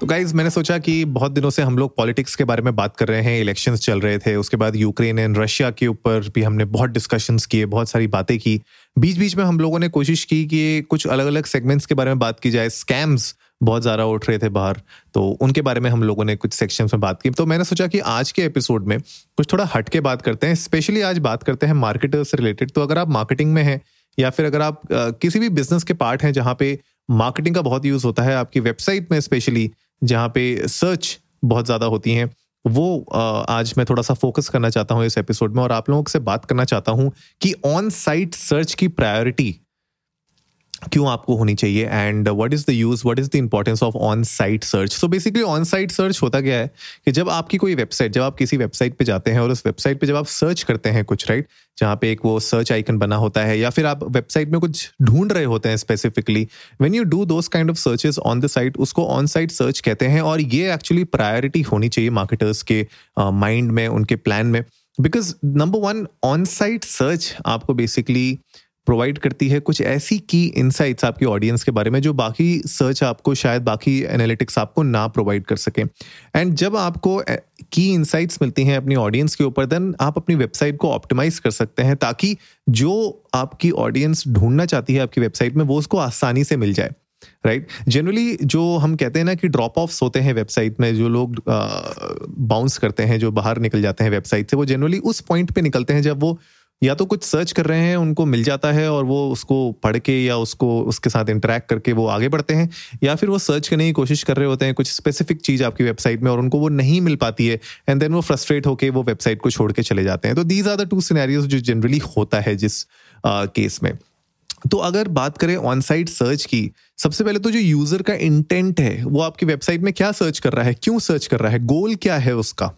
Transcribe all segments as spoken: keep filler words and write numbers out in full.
तो गाइज, मैंने सोचा कि बहुत दिनों से हम लोग पॉलिटिक्स के बारे में बात कर रहे हैं, इलेक्शंस चल रहे थे, उसके बाद यूक्रेन एंड रशिया के ऊपर भी हमने बहुत डिस्कशंस किए, बहुत सारी बातें की। बीच बीच में हम लोगों ने कोशिश की कि कुछ अलग अलग सेगमेंट्स के बारे में बात की जाए। स्कैम्स बहुत ज़्यादा उठ रहे थे बाहर, तो उनके बारे में हम लोगों ने कुछ सेक्शंस में बात की। तो मैंने सोचा कि आज के एपिसोड में कुछ थोड़ा हट के बात करते हैं। स्पेशली आज बात करते हैं मार्केटर्स से रिलेटेड। तो अगर आप मार्केटिंग में हैं या फिर अगर आप किसी भी बिजनेस के पार्ट हैं जहाँ पे मार्केटिंग का बहुत यूज़ होता है, आपकी वेबसाइट में स्पेशली जहाँ पे सर्च बहुत ज़्यादा होती हैं, वो आज मैं थोड़ा सा फोकस करना चाहता हूँ इस एपिसोड में। और आप लोगों से बात करना चाहता हूँ कि ऑन साइट सर्च की प्रायोरिटी क्यों आपको होनी चाहिए and what is the use, what is the importance of on site search. So basically on site search होता क्या है कि जब आपकी कोई वेबसाइट, जब आप किसी वेबसाइट पे जाते हैं और उस वेबसाइट पे जब आप सर्च करते हैं कुछ, राइट, जहाँ पे एक वो सर्च आइकन बना होता है या फिर आप वेबसाइट में कुछ ढूंढ रहे होते हैं specifically, when you do those kind of searches on the site, उसको ऑन साइट सर्च कहते हैं। और ये एक्चुअली प्रायोरिटी होनी चाहिए मार्केटर्स के माइंड में, उनके प्लान में, because number one, on site search आपको बेसिकली प्रोवाइड करती है कुछ ऐसी की इनसाइट्स आपकी ऑडियंस के बारे में जो बाकी सर्च आपको, शायद बाकी एनालिटिक्स आपको ना प्रोवाइड कर सके। एंड जब आपको की इनसाइट्स मिलती हैं अपनी ऑडियंस के ऊपर, देन आप अपनी वेबसाइट को ऑप्टिमाइज कर सकते हैं ताकि जो आपकी ऑडियंस ढूंढना चाहती है आपकी वेबसाइट में, वो उसको आसानी से मिल जाए, राइट। जनरली जो हम कहते हैं ना कि ड्रॉप ऑफ्स होते हैं वेबसाइट में, जो लोग बाउंस करते हैं, जो बाहर निकल जाते हैं वेबसाइट से, वो जनरली उस पॉइंट पे निकलते हैं जब वो या तो कुछ सर्च कर रहे हैं, उनको मिल जाता है और वो उसको पढ़ के या उसको उसके साथ इंटरेक्ट करके वो आगे बढ़ते हैं, या फिर वो सर्च करने की कोशिश कर रहे होते हैं कुछ स्पेसिफिक चीज़ आपकी वेबसाइट में और उनको वो नहीं मिल पाती है, एंड देन वो फ्रस्ट्रेट होके वो वेबसाइट को छोड़ के चले जाते हैं। तो these are the two scenarios जो जनरली होता है जिस केस uh, में। तो अगर बात करें ऑन साइट सर्च की, सबसे पहले तो जो यूज़र का इंटेंट है, वो आपकी वेबसाइट में क्या सर्च कर रहा है, क्यों सर्च कर रहा है, गोल क्या है उसका,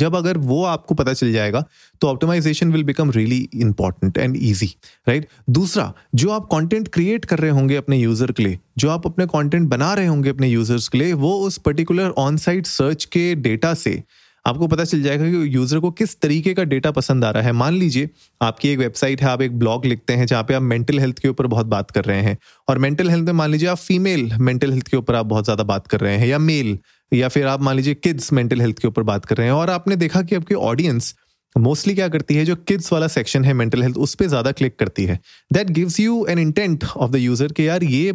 जब अगर वो आपको पता चल जाएगा तो optimization will become really important and easy, right. दूसरा, जो आप कंटेंट क्रिएट कर रहे होंगे अपने यूज़र के लिए, जो आप अपने कंटेंट बना रहे होंगे अपने यूज़र्स के लिए, वो उस पर्टिकुलर ऑन साइट सर्च के डेटा से आपको पता चल जाएगा कि यूज़र को किस तरीके का डेटा पसंद आ रहा है। मान लीजिए आपकी एक वेबसाइट है, आप एक ब्लॉग लिखते हैं जहाँ पे आप मेंटल हेल्थ के ऊपर बहुत बात कर रहे हैं, और मेंटल हेल्थ में मान लीजिए आप फीमेल मेंटल हेल्थ के ऊपर आप बहुत ज़्यादा बात कर रहे हैं, या मेल, या फिर आप मान लीजिए किड्स मेंटल हेल्थ के ऊपर बात कर रहे हैं, और आपने देखा कि आपकी ऑडियंस मोस्टली क्या करती है, जो किड्स वाला सेक्शन है मेंटल हेल्थ, उस पर ज़्यादा क्लिक करती है। That gives you an intent of the user कि यार ये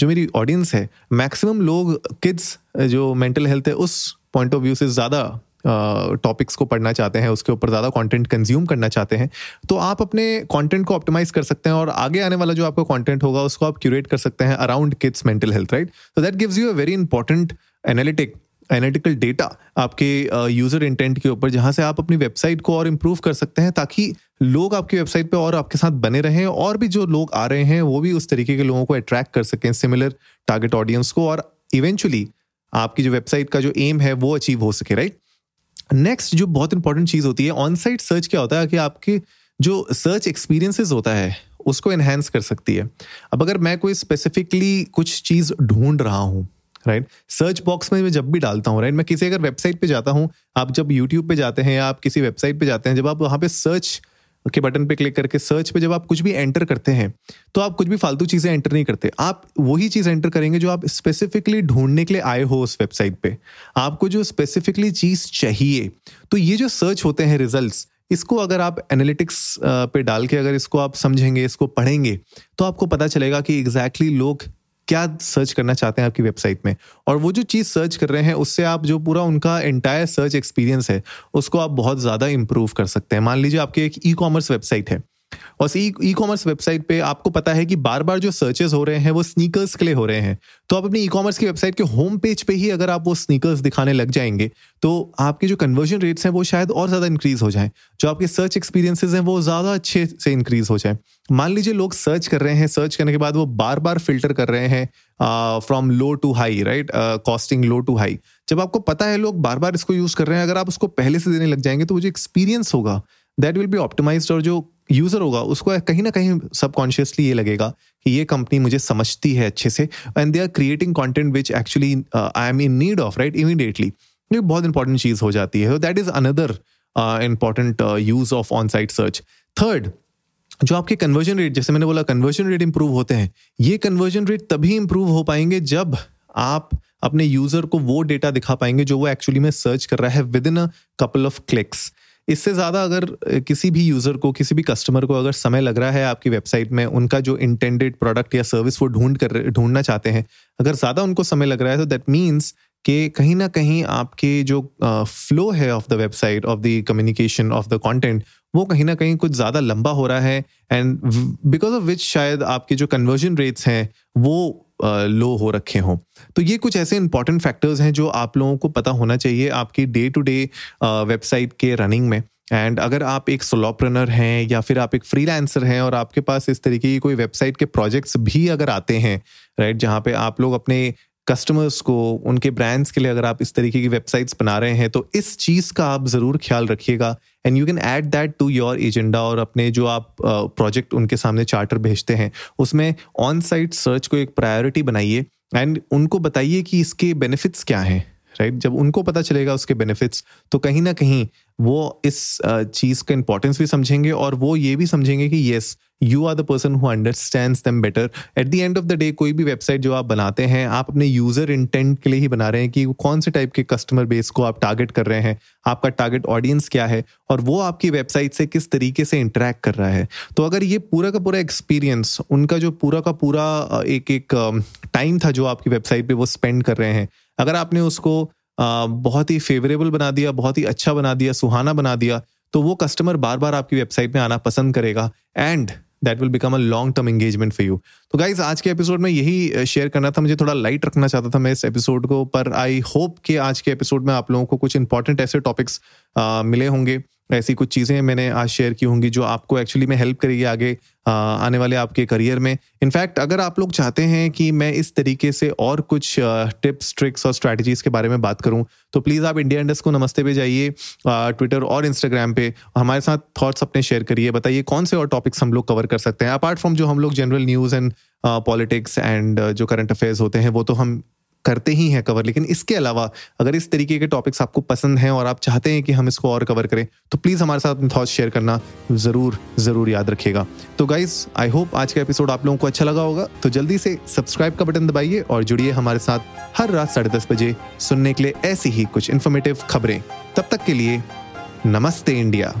जो मेरी ऑडियंस है, मैक्सिमम लोग किड्स जो मेंटल हेल्थ है उस पॉइंट ऑफ व्यू से ज़्यादा टॉपिक्स uh, को पढ़ना चाहते हैं, उसके ऊपर ज़्यादा कंटेंट कंज्यूम करना चाहते हैं। तो आप अपने कंटेंट को ऑप्टिमाइज कर सकते हैं और आगे आने वाला जो आपका कंटेंट होगा उसको आप क्यूरेट कर सकते हैं around kids mental health, right. So that gives you a very important analytic analytical data आपके यूज़र uh, इंटेंट के ऊपर, जहाँ से आप अपनी वेबसाइट को और इम्प्रूव कर सकते हैं ताकि लोग आपकी वेबसाइट पे और आपके साथ बने रहें, और भी जो लोग आ रहे हैं वो भी उस तरीके के लोगों को अट्रैक्ट कर सकें, सिमिलर टारगेट ऑडियंस को, और इवेंचुअली आपकी जो वेबसाइट का जो एम है वो अचीव हो सके, राइट। नेक्स्ट जो बहुत इंपॉर्टेंट चीज़ होती है ऑन साइट सर्च, क्या होता है कि आपके जो सर्च एक्सपीरियंसेस होता है उसको एनहेंस कर सकती है। अब अगर मैं कोई स्पेसिफिकली कुछ चीज़ ढूंढ रहा हूँ, राइट, सर्च बॉक्स में मैं जब भी डालता हूँ, राइट, मैं किसी अगर वेबसाइट पे जाता हूँ, आप जब यूट्यूब पे जाते हैं या आप किसी वेबसाइट पे जाते हैं, जब आप वहाँ पे सर्च के बटन पे क्लिक करके सर्च पे जब आप कुछ भी एंटर करते हैं, तो आप कुछ भी फालतू चीज़ें एंटर नहीं करते, आप वही चीज़ एंटर करेंगे जो आप स्पेसिफिकली ढूंढने के लिए आए हो उस वेबसाइट पे, आपको जो स्पेसिफिकली चीज़ चाहिए। तो ये जो सर्च होते हैं रिजल्ट्स, इसको अगर आप एनालिटिक्स पे डाल के अगर इसको आप समझेंगे, इसको पढ़ेंगे, तो आपको पता चलेगा कि एग्जैक्टली लोग क्या सर्च करना चाहते हैं आपकी वेबसाइट में, और वो जो चीज़ सर्च कर रहे हैं उससे आप जो पूरा उनका एंटायर सर्च एक्सपीरियंस है उसको आप बहुत ज़्यादा इम्प्रूव कर सकते हैं। मान लीजिए आपकी एक ई कॉमर्स वेबसाइट है, और ई कॉमर्स वेबसाइट पे आपको पता है कि बार बार जो सर्चेस हो रहे हैं वो स्नीकर्स के लिए हो रहे हैं, तो आप अपनी ई कॉमर्स की वेबसाइट के होम पेज पे ही अगर आप वो स्नीकर्स दिखाने लग जाएंगे तो आपके जो कन्वर्जन रेट्स हैं वो शायद और ज़्यादा इंक्रीज़ हो जाएं, जो आपके सर्च एक्सपीरियंसेस हैं वो ज़्यादा अच्छे से इंक्रीज़ हो जाएं। मान लीजिए लोग सर्च कर रहे हैं, सर्च करने के बाद वो बार बार फिल्टर कर रहे हैं from low to high, right, costing low to high. जब आपको पता है लोग बार बार इसको यूज़ कर रहे हैं, अगर आप उसको पहले से देने लग जाएंगे तो वो जो एक्सपीरियंस होगा दैट विल बी ऑप्टिमाइज्ड, और जो यूजर होगा उसको कहीं ना कहीं सबकॉन्शियसली ये लगेगा कि ये कंपनी मुझे समझती है अच्छे से, and they are creating content which actually I am in need of, right, immediately. ये बहुत इंपॉर्टेंट चीज हो जाती है। That is another important use of on site search. Third, जो आपके कन्वर्जन रेट, जैसे मैंने बोला कन्वर्जन रेट इंप्रूव होते हैं, ये कन्वर्जन रेट तभी इंप्रूव हो पाएंगे जब आप अपने यूजर को वो डेटा दिखा पाएंगे जो वो एक्चुअली में सर्च कर रहा है within a couple of clicks. इससे ज़्यादा अगर किसी भी यूज़र को, किसी भी कस्टमर को अगर समय लग रहा है आपकी वेबसाइट में उनका जो इंटेंडेड प्रोडक्ट या सर्विस वो ढूंढ कर ढूंढना चाहते हैं, अगर ज़्यादा उनको समय लग रहा है तो दैट मीन्स कि कहीं ना कहीं आपके जो फ्लो है of the website, of the communication, of the content, वो कहीं ना कहीं कुछ ज़्यादा लंबा हो रहा है, एंड बिकॉज ऑफ विच शायद आपके जो कन्वर्जन रेट्स हैं वो लो हो रखे हों। तो ये कुछ ऐसे इंपॉर्टेंट फैक्टर्स हैं जो आप लोगों को पता होना चाहिए आपकी डे टू डे वेबसाइट के रनिंग में। एंड अगर आप एक सोलोप्रेनर हैं या फिर आप एक फ्रीलांसर हैं और आपके पास इस तरीके की कोई वेबसाइट के प्रोजेक्ट्स भी अगर आते हैं, राइट, जहाँ पे आप लोग अपने कस्टमर्स को, उनके ब्रांड्स के लिए अगर आप इस तरीके की वेबसाइट्स बना रहे हैं, तो इस चीज़ का आप ज़रूर ख्याल रखिएगा। And you can add that to your agenda, और अपने जो आप प्रोजेक्ट उनके सामने चार्टर भेजते हैं उसमें ऑन साइट सर्च को एक प्रायोरिटी बनाइए, एंड उनको बताइए कि इसके बेनिफिट्स क्या हैं, राइट। जब उनको पता चलेगा उसके बेनिफिट्स, तो कहीं ना कहीं वो इस चीज़ का इंपॉर्टेंस भी समझेंगे, और वो ये भी समझेंगे कि yes, you are the person who understands them better. At the end of the day कोई भी वेबसाइट जो आप बनाते हैं, आप अपने यूज़र इंटेंट के लिए ही बना रहे हैं कि कौन से टाइप के कस्टमर बेस को आप टारगेट कर रहे हैं, आपका टारगेट ऑडियंस क्या है, और वो आपकी वेबसाइट से किस तरीके से इंटरेक्ट कर रहा है। तो अगर ये पूरा का पूरा एक्सपीरियंस, उनका जो पूरा का पूरा एक एक टाइम था जो आपकी वेबसाइट पर वो स्पेंड कर रहे हैं, अगर आपने उसको बहुत ही फेवरेबल बना दिया, बहुत ही अच्छा बना दिया, सुहाना बना दिया, तो वो कस्टमर बार बार आपकी वेबसाइट में आना पसंद करेगा, and that will become a long term engagement for you. तो गाइज, आज के एपिसोड में यही शेयर करना था, मुझे थोड़ा लाइट रखना चाहता था मैं इस एपिसोड को, पर आई होप कि आज के एपिसोड में आप लोगों को कुछ इंपॉर्टेंट ऐसे टॉपिक्स मिले होंगे, ऐसी कुछ चीज़ें मैंने आज शेयर की होंगी जो आपको एक्चुअली में हेल्प करेगी आगे आने वाले आपके करियर में। इनफैक्ट अगर आप लोग चाहते हैं कि मैं इस तरीके से और कुछ टिप्स, ट्रिक्स और स्ट्रैटेजीज़ के बारे में बात करूं, तो प्लीज़ आप इंडिया इंडस्ट को नमस्ते पे जाइए ट्विटर और इंस्टाग्राम पे, हमारे साथ थॉट्स अपने शेयर करिए, बताइए कौन से और टॉपिक्स हम लोग कवर कर सकते हैं अपार्ट फ्रॉम जो हम लोग general news and politics and जो करंट अफेयर्स होते हैं वो तो हम करते ही हैं कवर, लेकिन इसके अलावा अगर इस तरीके के टॉपिक्स आपको पसंद हैं और आप चाहते हैं कि हम इसको और कवर करें, तो प्लीज़ हमारे साथ अपने थॉट्स शेयर करना ज़रूर ज़रूर याद रखिएगा। तो गाइज़, आई होप आज का एपिसोड आप लोगों को अच्छा लगा होगा, तो जल्दी से सब्सक्राइब का बटन दबाइए और जुड़िए हमारे साथ हर रात साढ़े दस बजे सुनने के लिए ऐसी ही कुछ इन्फॉर्मेटिव खबरें। तब तक के लिए नमस्ते इंडिया।